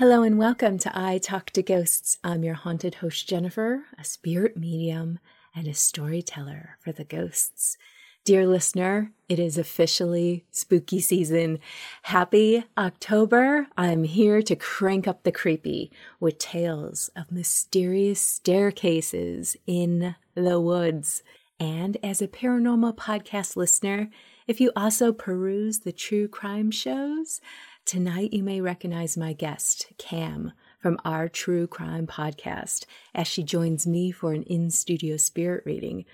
Hello and welcome to I Talk to Ghosts. I'm your haunted host, Jennifer, a spirit medium and a storyteller for the ghosts. Dear listener, it is officially spooky season. Happy October. I'm here to crank up the creepy with tales of mysterious staircases in the woods. And as a paranormal podcast listener, if you also peruse the true crime shows, tonight, you may recognize my guest, Cam, from Our True Crime Podcast, as she joins me for an in-studio spirit reading.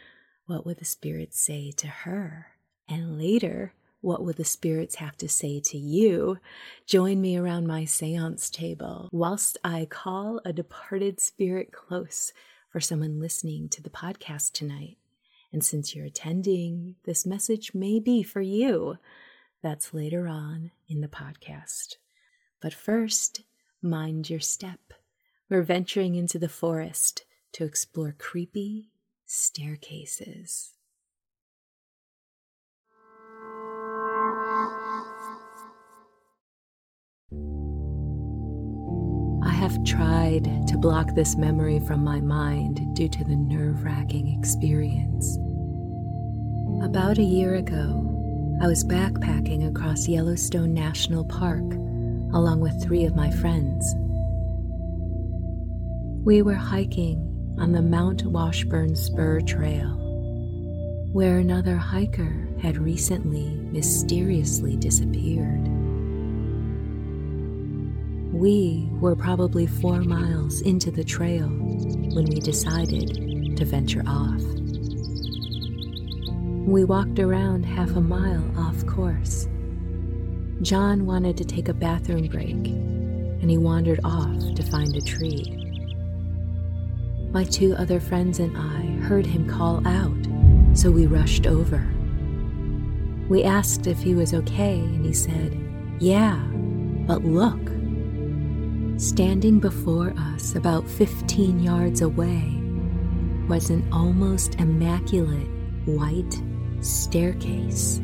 What will the spirits say to her? And later, what will the spirits have to say to you? Join me around my seance table whilst I call a departed spirit close for someone listening to the podcast tonight. And since you're attending, this message may be for you. That's later on in the podcast. But first, mind your step. We're venturing into the forest to explore creepy staircases. I have tried to block this memory from my mind due to the nerve-wracking experience. About a year ago, I was backpacking across Yellowstone National Park, along with three of my friends. We were hiking on the Mount Washburn Spur Trail, where another hiker had recently mysteriously disappeared. We were probably 4 miles into the trail when we decided to venture off. We walked around half a mile off course. John wanted to take a bathroom break, and he wandered off to find a tree. My two other friends and I heard him call out, so we rushed over. We asked if he was okay, and he said, "Yeah, but look." Standing before us, about 15 yards away, was an almost immaculate white staircase.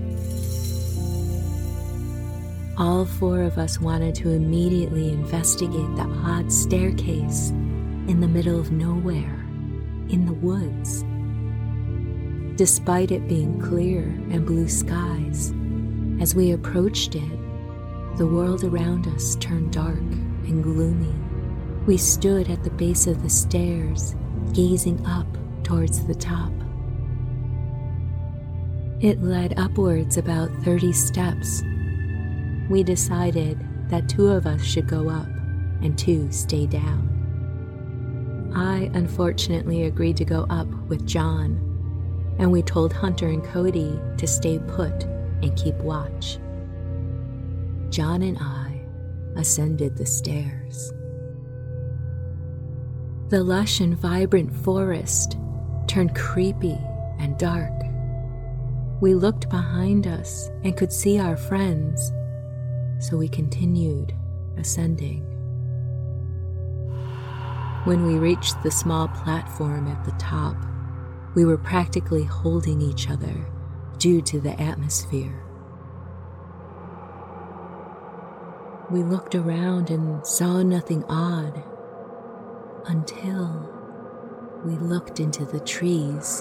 All four of us wanted to immediately investigate the odd staircase in the middle of nowhere, in the woods. Despite it being clear and blue skies, as we approached it, the world around us turned dark and gloomy. We stood at the base of the stairs, gazing up towards the top. It led upwards about 30 steps. We decided that two of us should go up and two stay down. I unfortunately agreed to go up with John, and we told Hunter and Cody to stay put and keep watch. John and I ascended the stairs. The lush and vibrant forest turned creepy and dark. We looked behind us and could see our friends, so we continued ascending. When we reached the small platform at the top, we were practically holding each other due to the atmosphere. We looked around and saw nothing odd until we looked into the trees.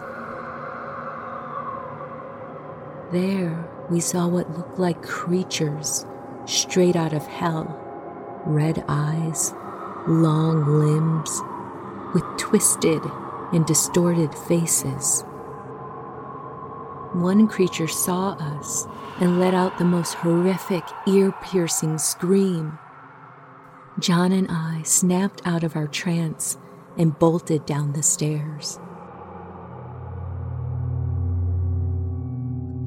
There, we saw what looked like creatures straight out of hell. Red eyes, long limbs, with twisted and distorted faces. One creature saw us and let out the most horrific, ear-piercing scream. John and I snapped out of our trance and bolted down the stairs.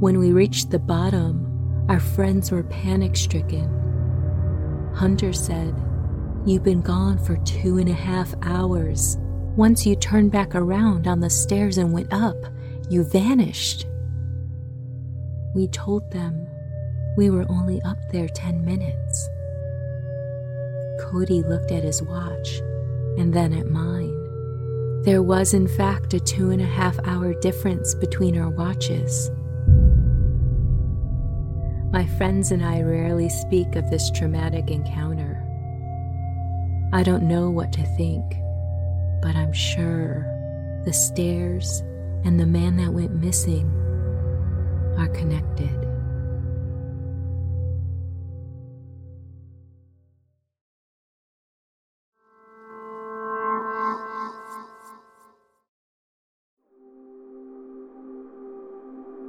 When we reached the bottom, our friends were panic-stricken. Hunter said, "You've been gone for 2.5 hours. Once you turned back around on the stairs and went up, you vanished." We told them we were only up there 10 minutes. Cody looked at his watch and then at mine. There was, in fact, a 2.5 hour difference between our watches. My friends and I rarely speak of this traumatic encounter. I don't know what to think, but I'm sure the stairs and the man that went missing are connected.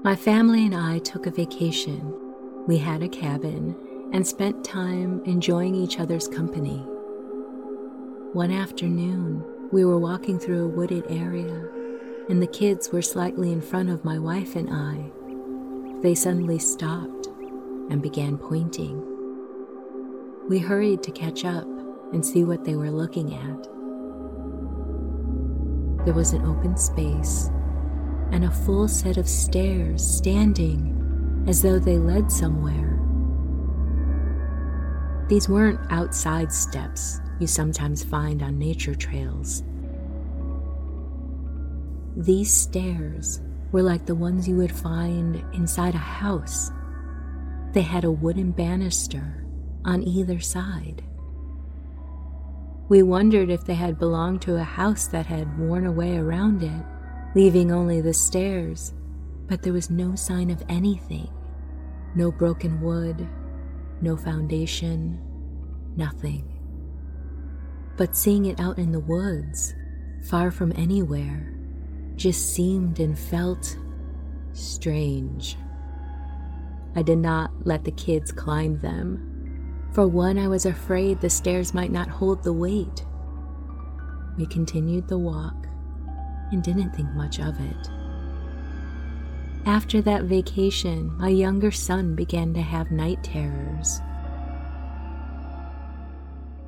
My family and I took a vacation. We had a cabin and spent time enjoying each other's company. One afternoon, we were walking through a wooded area, and the kids were slightly in front of my wife and I. They suddenly stopped and began pointing. We hurried to catch up and see what they were looking at. There was an open space and a full set of stairs standing as though they led somewhere. These weren't outside steps you sometimes find on nature trails. These stairs were like the ones you would find inside a house. They had a wooden banister on either side. We wondered if they had belonged to a house that had worn away around it, leaving only the stairs, but there was no sign of anything. No broken wood, no foundation, nothing. But seeing it out in the woods, far from anywhere, just seemed and felt strange. I did not let the kids climb them. For one, I was afraid the stairs might not hold the weight. We continued the walk and didn't think much of it. After that vacation, my younger son began to have night terrors.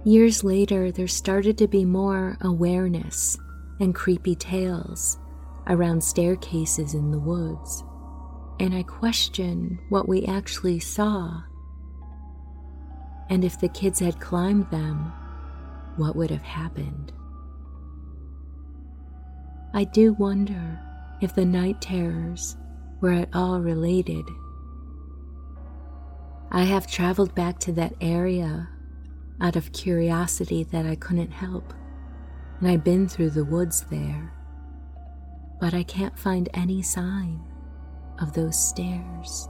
Years later, there started to be more awareness and creepy tales around staircases in the woods, and I questioned what we actually saw, and if the kids had climbed them, what would have happened. I do wonder if the night terrors were at all related. I have traveled back to that area out of curiosity that I couldn't help, and I've been through the woods there, but I can't find any sign of those stairs.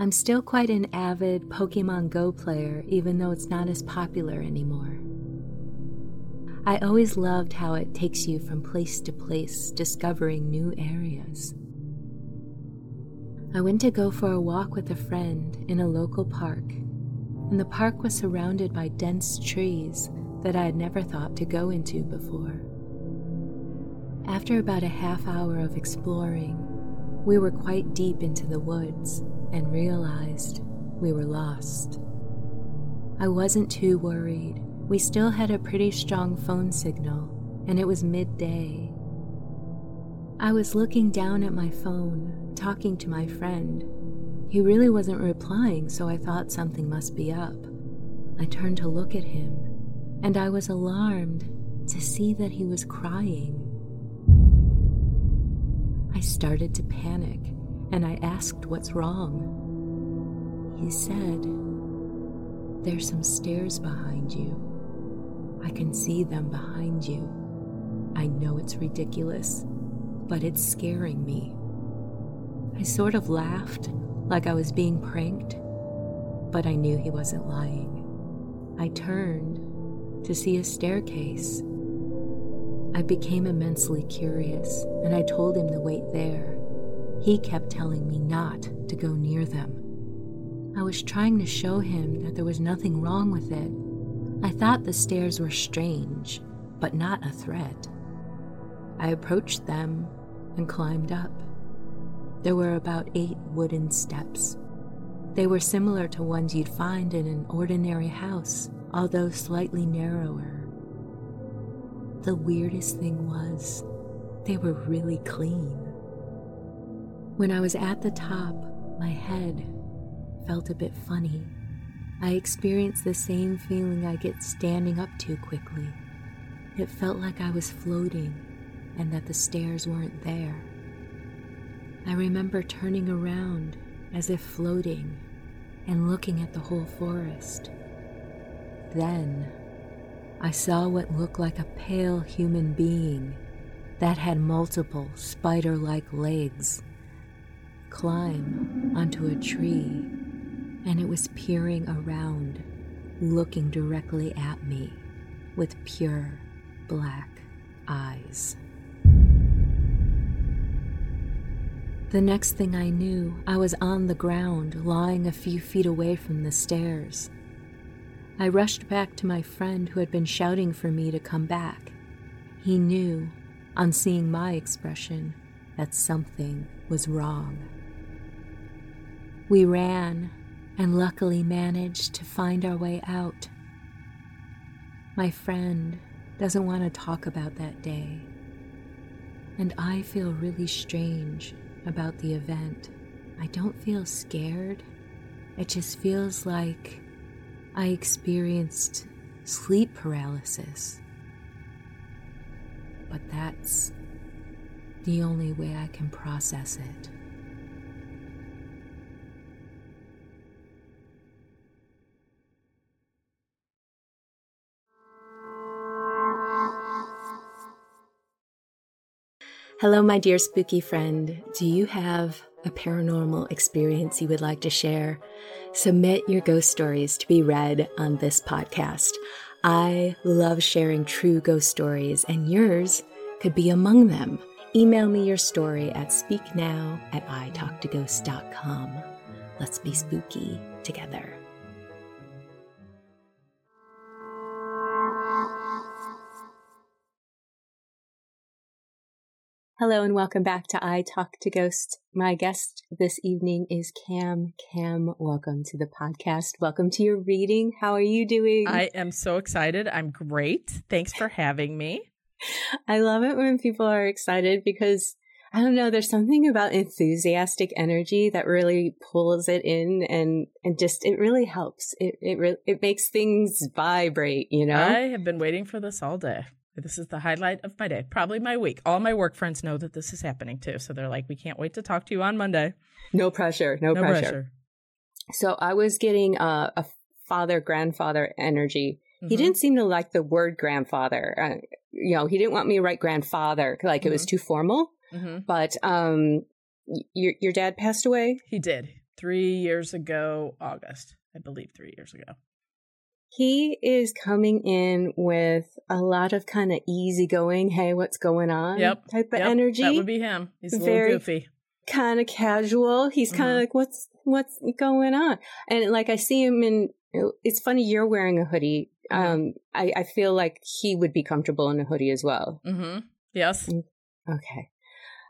I'm still quite an avid Pokemon Go player, even though it's not as popular anymore. I always loved how it takes you from place to place, discovering new areas. I went to go for a walk with a friend in a local park, and the park was surrounded by dense trees that I had never thought to go into before. After about a half hour of exploring, we were quite deep into the woods and realized we were lost. I wasn't too worried. We still had a pretty strong phone signal, and it was midday. I was looking down at my phone, talking to my friend. He really wasn't replying, so I thought something must be up. I turned to look at him, and I was alarmed to see that he was crying. I started to panic, and I asked what's wrong. He said, "There's some stairs behind you. I can see them behind you. I know it's ridiculous, but it's scaring me." I sort of laughed, like I was being pranked, but I knew he wasn't lying. I turned to see a staircase. I became immensely curious, and I told him to wait there. He kept telling me not to go near them. I was trying to show him that there was nothing wrong with it. I thought the stairs were strange, but not a threat. I approached them and climbed up. There were about 8 wooden steps. They were similar to ones you'd find in an ordinary house, although slightly narrower. The weirdest thing was, they were really clean. When I was at the top, my head felt a bit funny, I experienced the same feeling I get standing up too quickly. It felt like I was floating and that the stairs weren't there. I remember turning around as if floating and looking at the whole forest. Then, I saw what looked like a pale human being that had multiple spider-like legs climb onto a tree, and it was peering around, looking directly at me with pure black eyes. The next thing I knew, I was on the ground, lying a few feet away from the stairs. I rushed back to my friend who had been shouting for me to come back. He knew, on seeing my expression, that something was wrong. We ran and luckily managed to find our way out. My friend doesn't want to talk about that day, and I feel really strange about the event. I don't feel scared. It just feels like I experienced sleep paralysis. But that's the only way I can process it. Hello, my dear spooky friend. Do you have a paranormal experience you would like to share? Submit your ghost stories to be read on this podcast. I love sharing true ghost stories, and yours could be among them. Email me your story at speaknow@italktoghosts.com. Let's be spooky together. Hello and welcome back to I Talk to Ghosts. My guest this evening is Cam. Cam, welcome to the podcast. Welcome to your reading. How are you doing? I am so excited. I'm great. Thanks for having me. I love it when people are excited because, I don't know, there's something about enthusiastic energy that really pulls it in and just, it really helps. It makes things vibrate, you know? I have been waiting for this all day. This is the highlight of my day, probably my week. All my work friends know that this is happening too. So they're like, we can't wait to talk to you on Monday. No pressure. No pressure. So I was getting a father-grandfather energy. Mm-hmm. He didn't seem to like the word grandfather. You know, he didn't want me to write grandfather, like it was too formal. Mm-hmm. But your dad passed away? He did. 3 years ago, August, I believe 3 years ago. He is coming in with a lot of kind of easygoing, hey, what's going on type of energy. That would be him. He's a little goofy. Kind of casual. He's kind of like, what's going on? And like I see him in, it's funny, you're wearing a hoodie. I feel like he would be comfortable in a hoodie as well. Mm-hmm. Yes. Okay.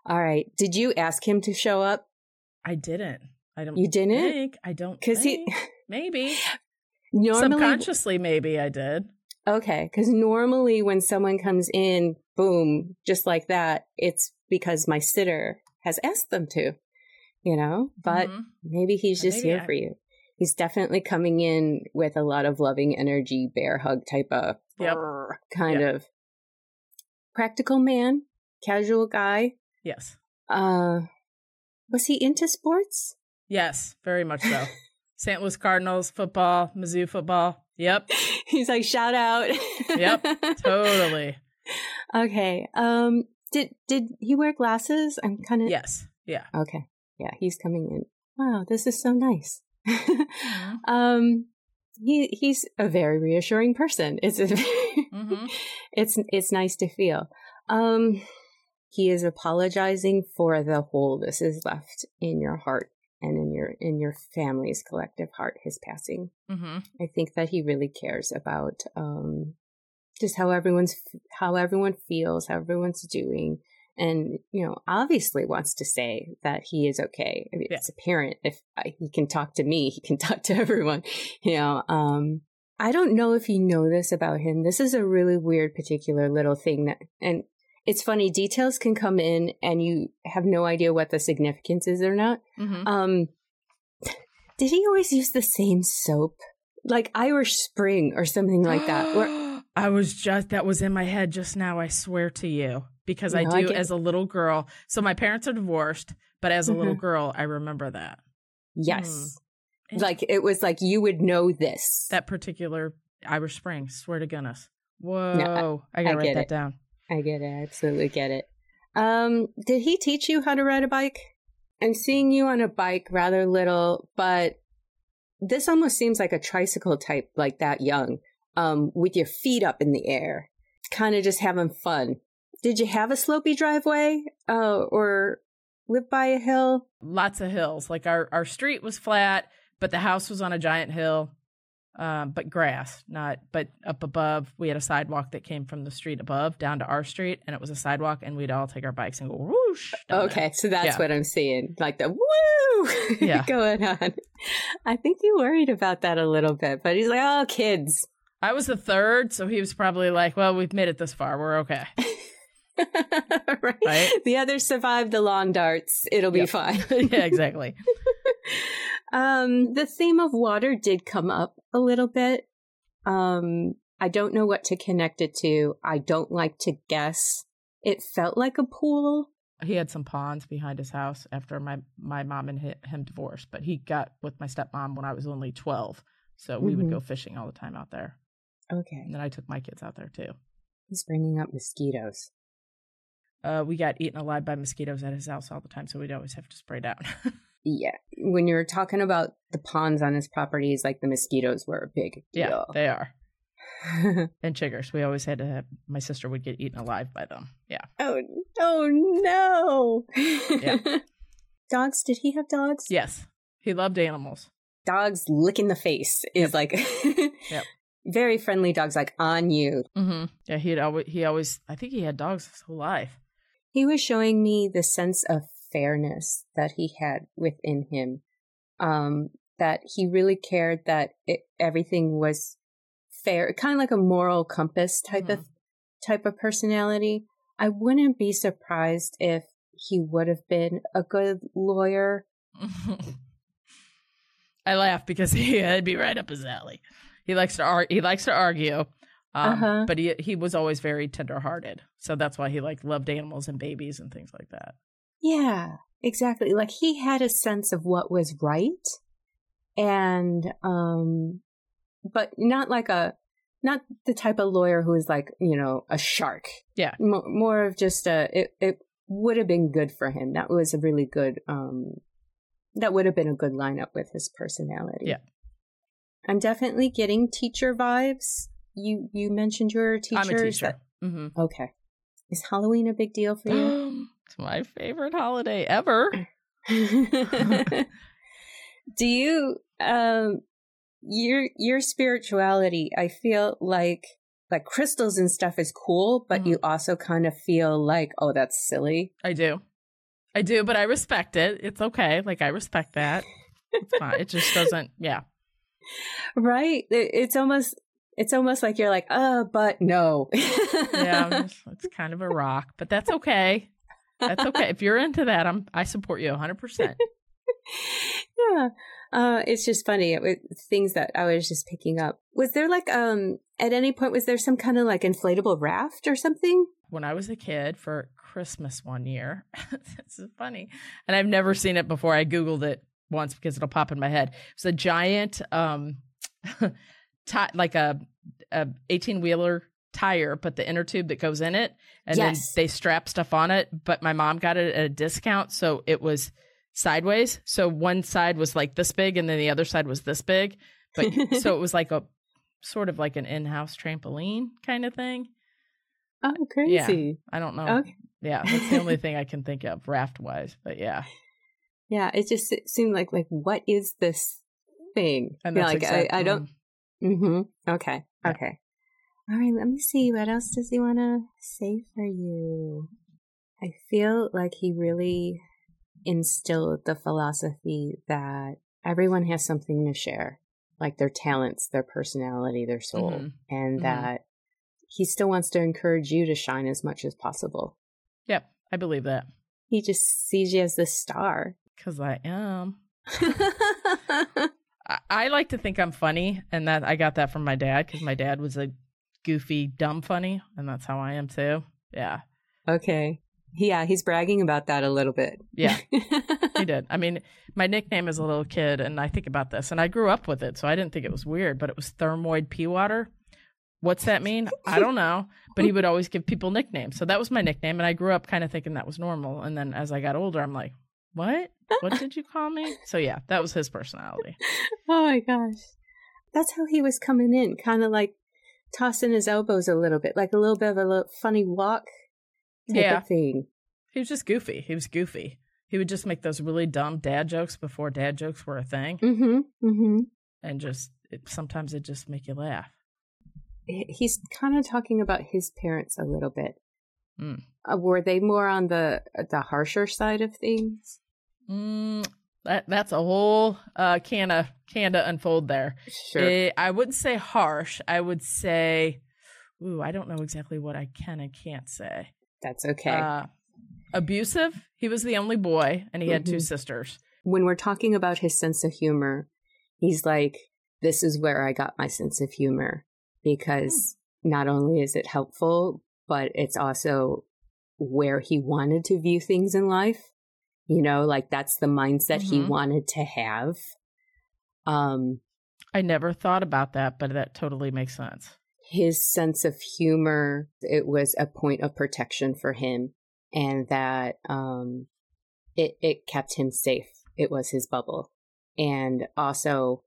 All right. Did you ask him to show up? I didn't. I don't. You didn't? I don't think. Maybe. Normally, subconsciously, maybe I did. Okay, because normally when someone comes in, boom, just like that, it's because my sitter has asked them to, you know? But maybe he's just maybe here for you. He's definitely coming in with a lot of loving energy, bear hug type of kind of practical man, casual guy. Yes. Was he into sports? Yes, very much so. St. Louis Cardinals football, Mizzou football. Yep. He's like, shout out. Yep, totally. Okay. Did he wear glasses? I'm kind of... Yes. Yeah. Okay. Yeah, he's coming in. Wow, this is so nice. He's a very reassuring person. It's nice to feel. He is apologizing for the hole this is left in your heart. And in your family's collective heart, his passing. Mm-hmm. I think that he really cares about just how everyone feels, how everyone's doing, and you know, obviously wants to say that he is okay. I mean, it's apparent if he can talk to me, he can talk to everyone. You know, I don't know if you know this about him. This is a really weird, particular little thing that, and it's funny, details can come in and you have no idea what the significance is or not. Did he always use the same soap? like Irish Spring or something like that. Where that was in my head just now, I swear to you, because I as a little girl. So my parents are divorced, but as a little girl, I remember that. Yes. Mm. Like it was like you would know this. That particular Irish Spring, swear to goodness. Whoa. No, I got to write that down. I get it. I absolutely get it. Did he teach you how to ride a bike? I'm seeing you on a bike rather little, but this almost seems like a tricycle type, like that young, with your feet up in the air, kind of just having fun. Did you have a slopey driveway or live by a hill? Lots of hills. Like our street was flat, but the house was on a giant hill, but grass, but up above. We had a sidewalk that came from the street above down to our street, and it was a sidewalk, and we'd all take our bikes and go whoosh. Okay, so that's what I'm seeing, like the woo going on. I think you worried about that a little bit, but he's like, oh, kids. I was the third, so he was probably like, well, we've made it this far. We're okay. Right? The others survived the long darts. It'll be fine. Yeah, exactly. The theme of water did come up a little bit. I don't know what to connect it to. I don't like to guess. It felt like a pool. He had some ponds behind his house after my mom and him divorced, but he got with my stepmom when I was only 12. So we would go fishing all the time out there. Okay. And then I took my kids out there too. He's bringing up mosquitoes. We got eaten alive by mosquitoes at his house all the time, so we'd always have to spray down. Yeah. When you're talking about the ponds on his properties, like the mosquitoes were a big deal. Yeah, they are. And chiggers. We always had to have, my sister would get eaten alive by them. Yeah. Oh no. Yeah. Dogs. Did he have dogs? Yes. He loved animals. Dogs licking the face is like very friendly dogs, like on you. Mm-hmm. Yeah, he always, I think he had dogs his whole life. He was showing me the sense of fairness that he had within him, that he really cared that everything was fair, kind of like a moral compass type of personality. I wouldn't be surprised if he would have been a good lawyer. I laugh because he'd be right up his alley. He likes to argue, but he was always very tenderhearted. So that's why he loved animals and babies and things like that. Yeah, exactly. Like he had a sense of what was right, and but not the type of lawyer who is like, you know, a shark. Yeah, more of just it would have been good for him. That was a really good that would have been a good lineup with his personality. Yeah, I'm definitely getting teacher vibes. You mentioned your teacher. I'm a teacher. Okay, is Halloween a big deal for you? It's my favorite holiday ever. Do you, your spirituality, I feel like crystals and stuff is cool, but you also kind of feel like, oh, that's silly. I do, but I respect it. It's okay. Like I respect that. It's fine. It just doesn't. Yeah. Right. It's almost like you're like, but no. Yeah. It's kind of a rock, but that's okay. That's okay. If you're into that, I support you 100%. Yeah. It's just funny. It was things that I was just picking up. Was there at any point, was there some kind of like inflatable raft or something? When I was a kid for Christmas one year, this is funny. And I've never seen it before. I Googled it once because it'll pop in my head. It's a giant, like a 18-wheeler tire, but the inner tube that goes in it, and then they strap stuff on it, but my mom got it at a discount, so it was sideways, so one side was like this big and then the other side was this big, but so it was like a sort of like an in-house trampoline kind of thing. Oh, crazy. Yeah, I don't know. Okay. Yeah, that's the only thing I can think of raft wise, but yeah, it just seemed like what is this thing? And that's I don't okay. All right, let me see. What else does he want to say for you? I feel like he really instilled the philosophy that everyone has something to share, like their talents, their personality, their soul, and that he still wants to encourage you to shine as much as possible. Yep, I believe that. He just sees you as this star. Because I am. I like to think I'm funny, and that I got that from my dad, because my dad was a goofy, dumb funny, and that's how I am too. Yeah. Okay. Yeah, he's bragging about that a little bit. Yeah, he did. I mean, my nickname as a little kid, and I think about this, and I grew up with it, so I didn't think it was weird, but it was thermoid pea water. What's that mean? I don't know. But he would always give people nicknames. So that was my nickname, and I grew up kind of thinking that was normal. And then as I got older, I'm like, what? What did you call me? So yeah, that was his personality. Oh my gosh. That's how he was coming in, kind of like tossing his elbows a little bit, like a little bit of a funny walk. Yeah. Thing. He was just goofy. He was goofy. He would just make those really dumb dad jokes before dad jokes were a thing. Mm-hmm. Mm-hmm. And just sometimes it just make you laugh. He's kind of talking about his parents a little bit. Mm. Were they more on the harsher side of things? That's a whole can of unfold there. Sure. I wouldn't say harsh. I would say, I don't know exactly what I can and can't say. That's okay. Abusive. He was the only boy, and he had two sisters. When we're talking about his sense of humor, he's like, this is where I got my sense of humor, because not only is it helpful, but it's also where he wanted to view things in life. You know, like that's the mindset he wanted to have. I never thought about that, but that totally makes sense. His sense of humor, it was a point of protection for him, and that it kept him safe. It was his bubble. And also,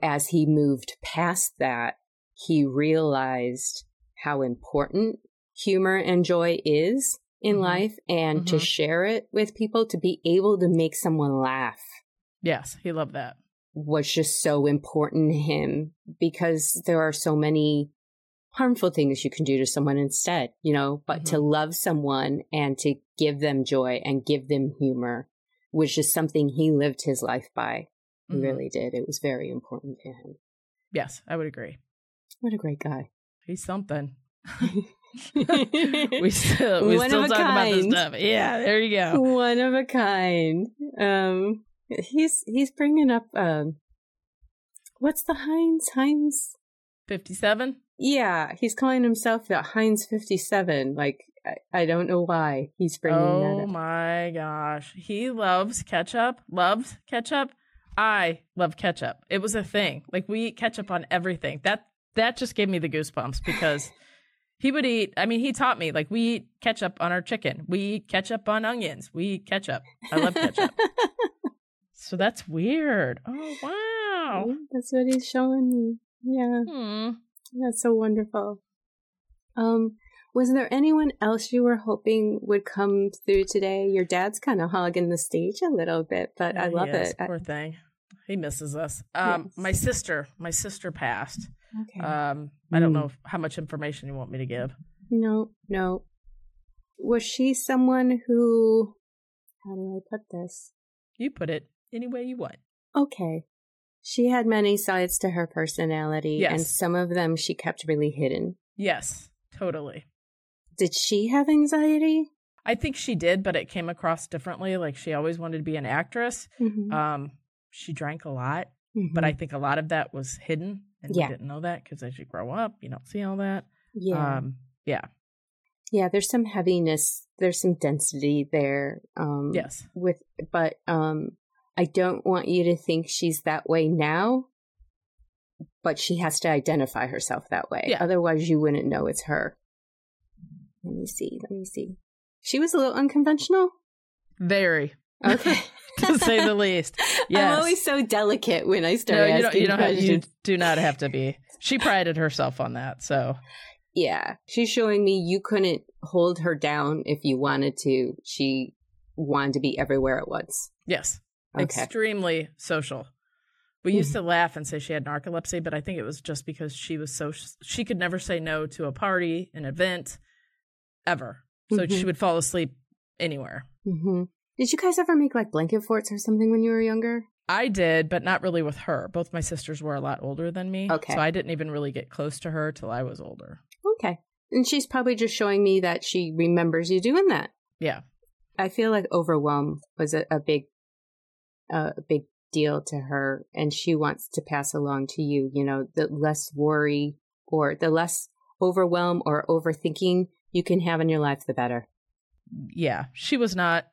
as he moved past that, he realized how important humor and joy is in life, and to share it with people, to be able to make someone laugh. Yes, he loved that. Was just so important to him, because there are so many harmful things you can do to someone instead, you know, but to love someone and to give them joy and give them humor was just something he lived his life by. He really did. It was very important to him. Yes, I would agree. What a great guy. He's something. we still talk about this stuff. Yeah, there you go. One of a kind. He's bringing up, what's the Heinz? 57? Yeah, he's calling himself the Heinz 57. Like, I don't know why he's bringing that up. Oh my gosh. He loves ketchup. Loves ketchup. I love ketchup. It was a thing. Like, we eat ketchup on everything. That just gave me the goosebumps, because he would eat, I mean, he taught me, like, we eat ketchup on our chicken. We eat ketchup on onions. We eat ketchup. I love ketchup. So that's weird. Oh, wow. That's what he's showing me. Yeah. That's so wonderful. Was there anyone else you were hoping would come through today? Your dad's kind of hogging the stage a little bit, but yeah, I love it. Poor thing. He misses us. Yes. My sister passed. Okay. I don't know how much information you want me to give. No. Was she someone who, how do I put this? You put it any way you want. Okay. She had many sides to her personality, and some of them she kept really hidden. Yes, totally. Did she have anxiety? I think she did, but it came across differently. Like, she always wanted to be an actress. Mm-hmm. She drank a lot, but I think a lot of that was hidden. And you didn't know that, because as you grow up, you don't see all that. Yeah. Yeah, there's some heaviness. There's some density there. Yes. But I don't want you to think she's that way now, but she has to identify herself that way. Yeah. Otherwise, you wouldn't know it's her. Let me see. She was a little unconventional? Very. Okay. To say the least. Yes. I'm always so delicate when I start asking questions. You do not have to be. She prided herself on that, so. Yeah. She's showing me you couldn't hold her down if you wanted to. She wanted to be everywhere at once. Yes. Okay. Extremely social. We used to laugh and say she had narcolepsy, but I think it was just because she was so, she could never say no to a party, an event, ever. So she would fall asleep anywhere. Mm-hmm. Did you guys ever make like blanket forts or something when you were younger? I did, but not really with her. Both my sisters were a lot older than me. Okay. So I didn't even really get close to her till I was older. Okay. And she's probably just showing me that she remembers you doing that. Yeah. I feel like overwhelm was a big deal to her and she wants to pass along to you, you know, the less worry or the less overwhelm or overthinking you can have in your life, the better. Yeah, she didn't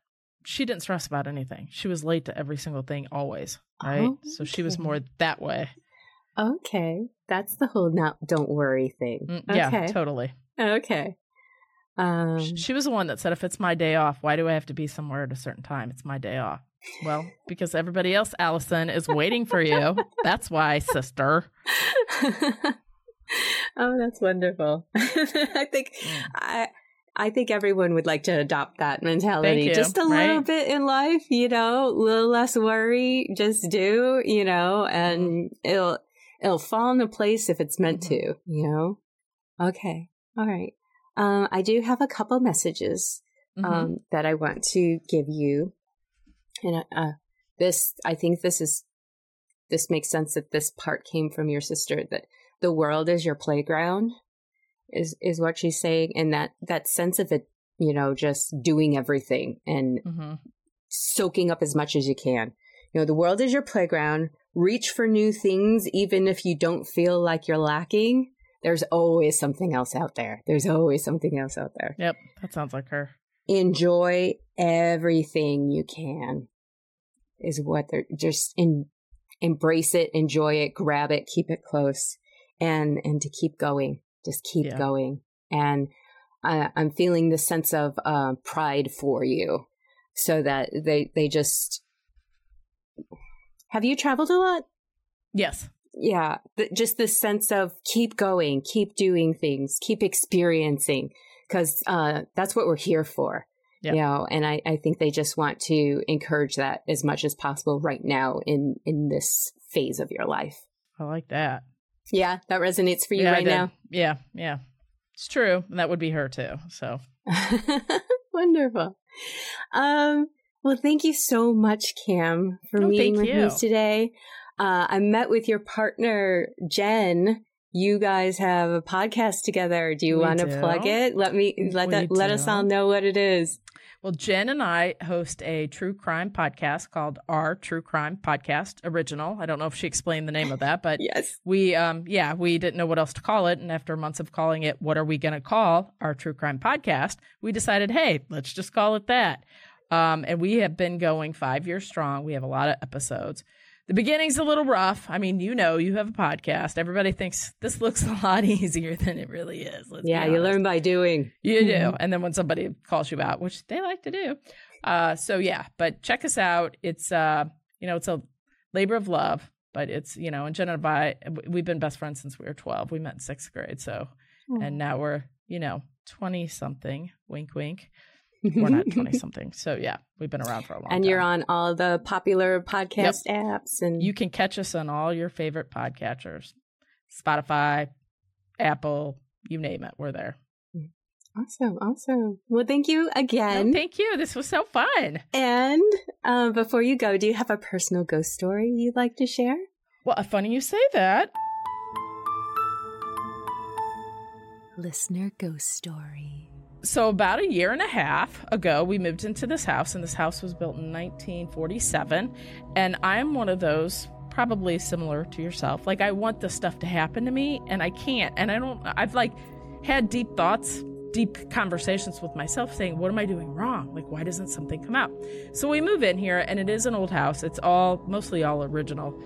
stress about anything. She was late to every single thing always, right? Oh, okay. So she was more that way. Okay. That's the whole don't worry thing. Okay. Yeah, totally. Okay. She was the one that said, if it's my day off, why do I have to be somewhere at a certain time? It's my day off. Well, because everybody else, Allison, is waiting for you. That's why, sister. Oh, that's wonderful. I think everyone would like to adopt that mentality. Thank you, just a little bit in life, you know, a little less worry, just do, you know, and it'll fall into place if it's meant to, you know? Okay. All right. I do have a couple messages that I want to give you. And this makes sense that this part came from your sister, that the world is your playground is what she's saying. And that sense of it, you know, just doing everything and soaking up as much as you can. You know, the world is your playground. Reach for new things, even if you don't feel like you're lacking. There's always something else out there. Yep. That sounds like her. Enjoy everything you can is what they're just embrace it, enjoy it, grab it, keep it close. And to keep going, just keep going. And I'm feeling this sense of pride for you, so that they just. Have you traveled a lot? Yes. Yeah. Just this sense of keep going, keep doing things, keep experiencing, because that's what we're here for. Yeah. You know, and I think they just want to encourage that as much as possible right now in this phase of your life. I like that. Yeah, that resonates for you right now. Yeah, yeah. It's true. And that would be her too. So wonderful. Well, thank you so much, Cam, for meeting with me today. I met with your partner, Jen. You guys have a podcast together. Do you want to plug it? Let us all know what it is. Well, Jen and I host a true crime podcast called Our True Crime Podcast Original. I don't know if she explained the name of that, but yes. We didn't know what else to call it. And after months of calling it, what are we going to call Our True Crime Podcast? We decided, hey, let's just call it that. And we have been going 5 years strong. We have a lot of episodes. The beginning's a little rough. I mean, you know, you have a podcast. Everybody thinks this looks a lot easier than it really is. Yeah, you learn by doing. You do. And then when somebody calls you out, which they like to do. But check us out. It's, it's a labor of love, but it's, you know, and Jenna and I, we've been best friends since we were 12. We met in sixth grade. So, and now we're, you know, 20 something, wink, wink. We're not 20-something. So, yeah, we've been around for a long time. And you're on all the popular podcast apps. And you can catch us on all your favorite podcatchers. Spotify, Apple, you name it. We're there. Awesome. Well, thank you again. No, thank you. This was so fun. And before you go, do you have a personal ghost story you'd like to share? Well, funny you say that. Listener ghost story. So about 1.5 years ago, we moved into this house, and this house was built in 1947. And I'm one of those, probably similar to yourself, like I want this stuff to happen to me, and I can't. And I've like had deep thoughts, deep conversations with myself saying, what am I doing wrong? Like, why doesn't something come out? So we move in here, and it is an old house. It's mostly all original.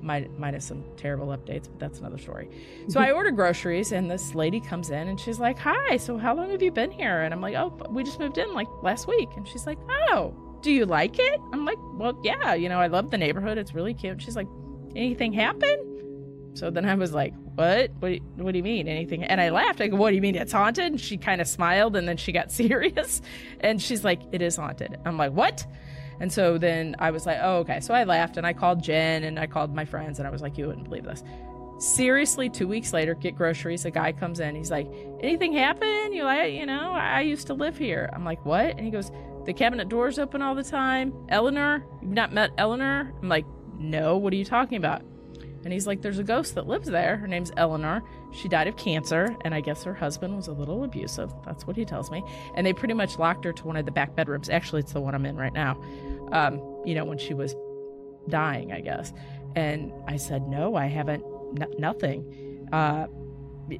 Minus some terrible updates, but that's another story. So I order groceries, and this lady comes in, and she's like, hi, so how long have you been here? And I'm like, oh, we just moved in like last week. And she's like, oh, do you like it? I'm like, well, yeah, you know, I love the neighborhood. It's really cute. And she's like, anything happen? So then I was like, what? What do you mean, anything? And I laughed. I go, what do you mean it's haunted? And she kind of smiled, and then she got serious. And she's like, it is haunted. I'm like, what? And so then I was like, oh, okay. So I laughed, and I called Jen, and I called my friends, and I was like, you wouldn't believe this. Seriously, 2 weeks later, get groceries. A guy comes in. He's like, anything happen? You're like, you know, I used to live here. I'm like, what? And he goes, the cabinet door's open all the time. Eleanor, you've not met Eleanor? I'm like, no, what are you talking about? And he's like, there's a ghost that lives there. Her name's Eleanor. She died of cancer, and I guess her husband was a little abusive. That's what he tells me. And they pretty much locked her to one of the back bedrooms. Actually, it's the one I'm in right now. You know, when she was dying, I guess. And I said, no, I haven't, nothing.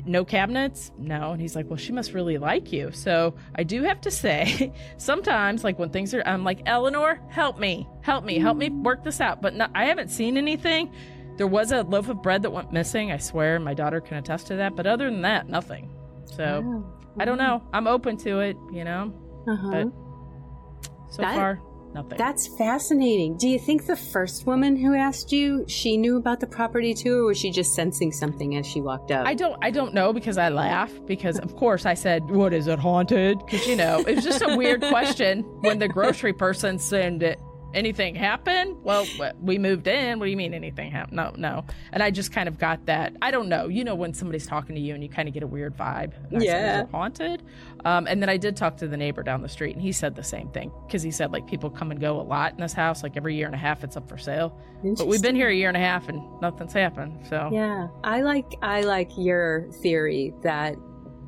No cabinets? No. And he's like, well, she must really like you. So I do have to say, sometimes, like, when things are, I'm like, Eleanor, help me work this out. But no, I haven't seen anything. There was a loaf of bread that went missing, I swear. My daughter can attest to that. But other than that, nothing. So I don't know. I'm open to it, you know. But so far, nothing. That's fascinating. Do you think the first woman who asked you, she knew about the property too, or was she just sensing something as she walked up? I don't know, because I laugh, because of course I said, what is it, haunted? Because, you know, it's just a weird question when the grocery person said it. Anything happen? Well, we moved in. What do you mean anything happened? No. And I just kind of got that. I don't know. You know, when somebody's talking to you and you kind of get a weird vibe. And yeah. Haunted. And then I did talk to the neighbor down the street, and he said the same thing, because he said, like, people come and go a lot in this house. Like, every year and a half, it's up for sale. But we've been here a year and a half, and nothing's happened. So yeah, I like your theory that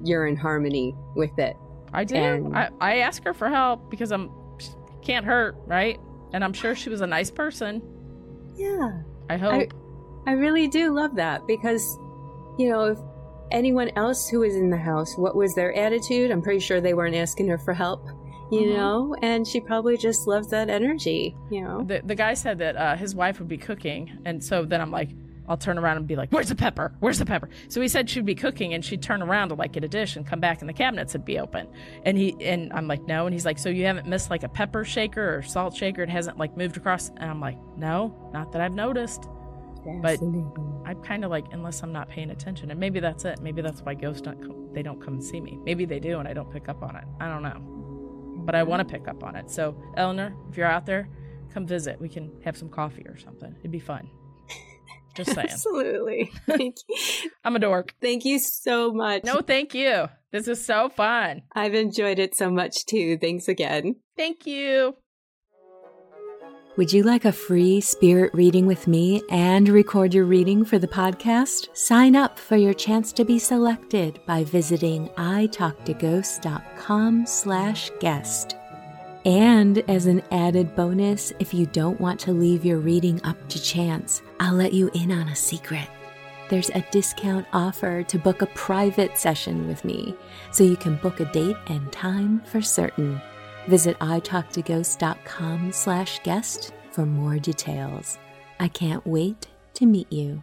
you're in harmony with it. I do. And I ask her for help because I'm can't hurt, right? And I'm sure she was a nice person. Yeah. I hope. I really do love that, because, you know, if anyone else who was in the house, what was their attitude? I'm pretty sure they weren't asking her for help, you know, and she probably just loved that energy, you know. The guy said that his wife would be cooking. And so then I'm like, I'll turn around and be like, where's the pepper? Where's the pepper? So he said she'd be cooking, and she'd turn around to, like, get a dish and come back, and the cabinets would be open. And I'm like, no. And he's like, so you haven't missed, like, a pepper shaker or salt shaker? It hasn't, like, moved across? And I'm like, no, not that I've noticed. But I'm kind of like, unless I'm not paying attention. And maybe that's it. Maybe that's why ghosts don't come see me. Maybe they do, and I don't pick up on it. I don't know. But I want to pick up on it. So, Eleanor, if you're out there, come visit. We can have some coffee or something. It'd be fun. Just saying. Absolutely. Thank you. I'm a dork. Thank you so much. No, thank you. This is so fun. I've enjoyed it so much too. Thanks again. Thank you. Would you like a free spirit reading with me and record your reading for the podcast? Sign up for your chance to be selected by visiting italktoghosts.com/guest. And as an added bonus, if you don't want to leave your reading up to chance, I'll let you in on a secret. There's a discount offer to book a private session with me, so you can book a date and time for certain. Visit italktoghosts.com/guest for more details. I can't wait to meet you.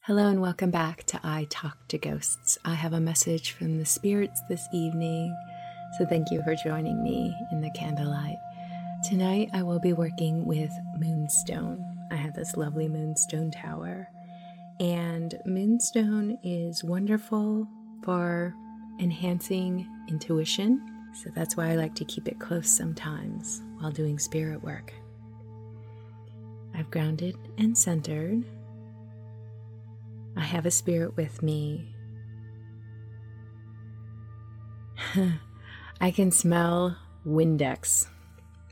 Hello and welcome back to I Talk to Ghosts. I have a message from the spirits this evening. So thank you for joining me in the candlelight. Tonight I will be working with Moonstone. I have this lovely Moonstone tower. And Moonstone is wonderful for enhancing intuition. So that's why I like to keep it close sometimes while doing spirit work. I've grounded and centered. I have a spirit with me. I can smell Windex.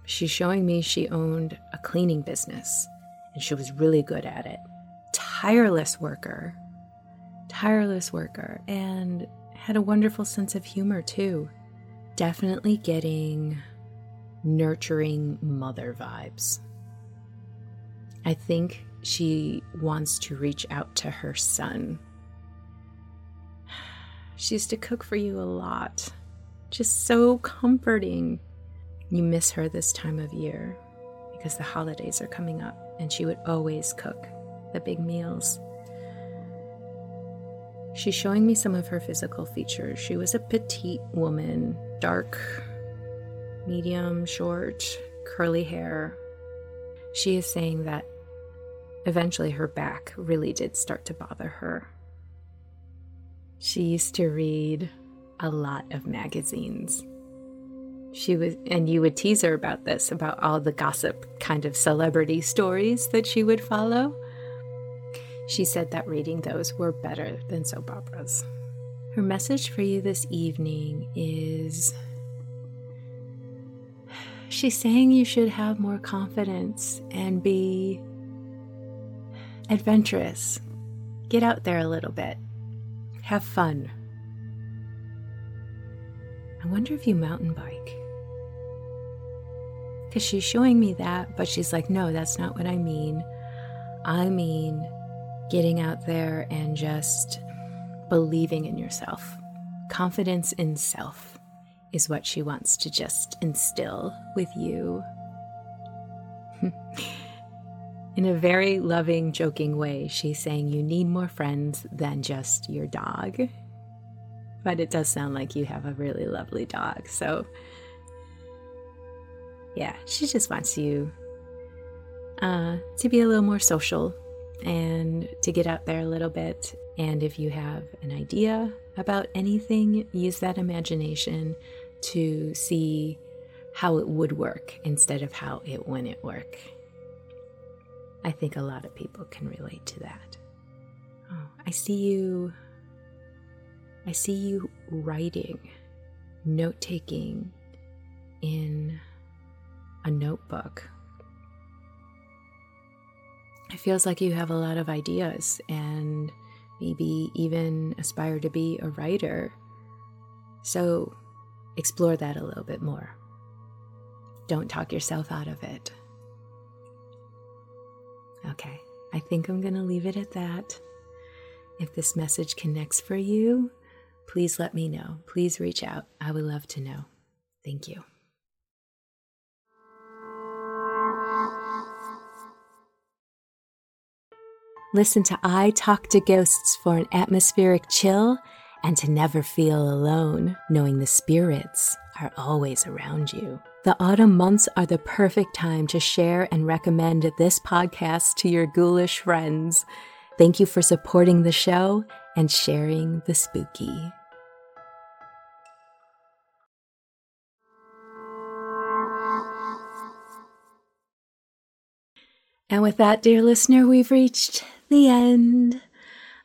She's showing me she owned a cleaning business, and she was really good at it. Tireless worker, and had a wonderful sense of humor too. Definitely getting nurturing mother vibes. I think she wants to reach out to her son. She used to cook for you a lot. Just so comforting. You miss her this time of year because the holidays are coming up, and she would always cook the big meals. She's showing me some of her physical features. She was a petite woman, dark, medium, short, curly hair. She is saying that eventually her back really did start to bother her. She used to read a lot of magazines. She was, and you would tease her about this, about all the gossip kind of celebrity stories that she would follow. She said that reading those were better than soap operas. Her message for you this evening is, she's saying you should have more confidence and be adventurous. Get out there a little bit. Have fun. I wonder if you mountain bike. because she's showing me that, but she's like, no, that's not what I mean. I mean getting out there and just believing in yourself. Confidence in self is what she wants to just instill with you. In a very loving, joking way, she's saying you need more friends than just your dog. But it does sound like you have a really lovely dog, so yeah, she just wants you to be a little more social and to get out there a little bit. And if you have an idea about anything, use that imagination to see how it would work instead of how it wouldn't work. I think a lot of people can relate to that. Oh, I see you writing, note-taking in a notebook. It feels like you have a lot of ideas and maybe even aspire to be a writer. So explore that a little bit more. Don't talk yourself out of it. Okay, I think I'm going to leave it at that. If this message connects for you, please let me know. Please reach out. I would love to know. Thank you. Listen to I Talk to Ghosts for an atmospheric chill and to never feel alone, knowing the spirits are always around you. The autumn months are the perfect time to share and recommend this podcast to your ghoulish friends. Thank you for supporting the show and sharing the spooky. And with that, dear listener, we've reached the end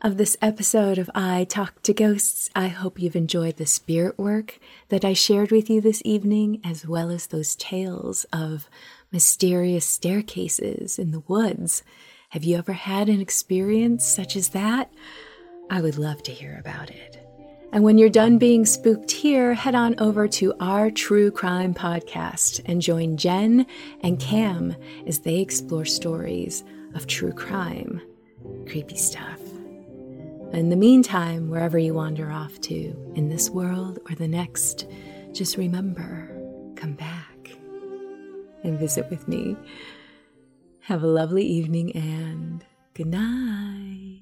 of this episode of I Talk to Ghosts. I hope you've enjoyed the spirit work that I shared with you this evening, as well as those tales of mysterious staircases in the woods. Have you ever had an experience such as that? I would love to hear about it. And when you're done being spooked here, head on over to Our True Crime Podcast and join Jen and Cam as they explore stories of true crime, creepy stuff. In the meantime, wherever you wander off to, in this world or the next, just remember, come back and visit with me. Have a lovely evening and good night.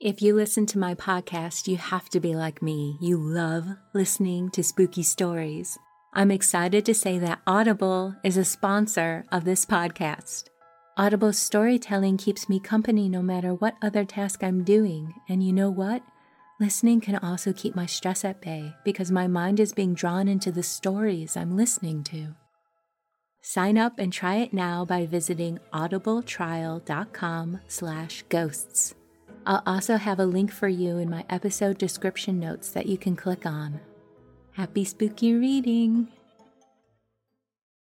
If you listen to my podcast, you have to be like me. You love listening to spooky stories. I'm excited to say that Audible is a sponsor of this podcast. Audible's storytelling keeps me company no matter what other task I'm doing. And you know what? Listening can also keep my stress at bay because my mind is being drawn into the stories I'm listening to. Sign up and try it now by visiting audibletrial.com/ghosts. I'll also have a link for you in my episode description notes that you can click on. Happy spooky reading!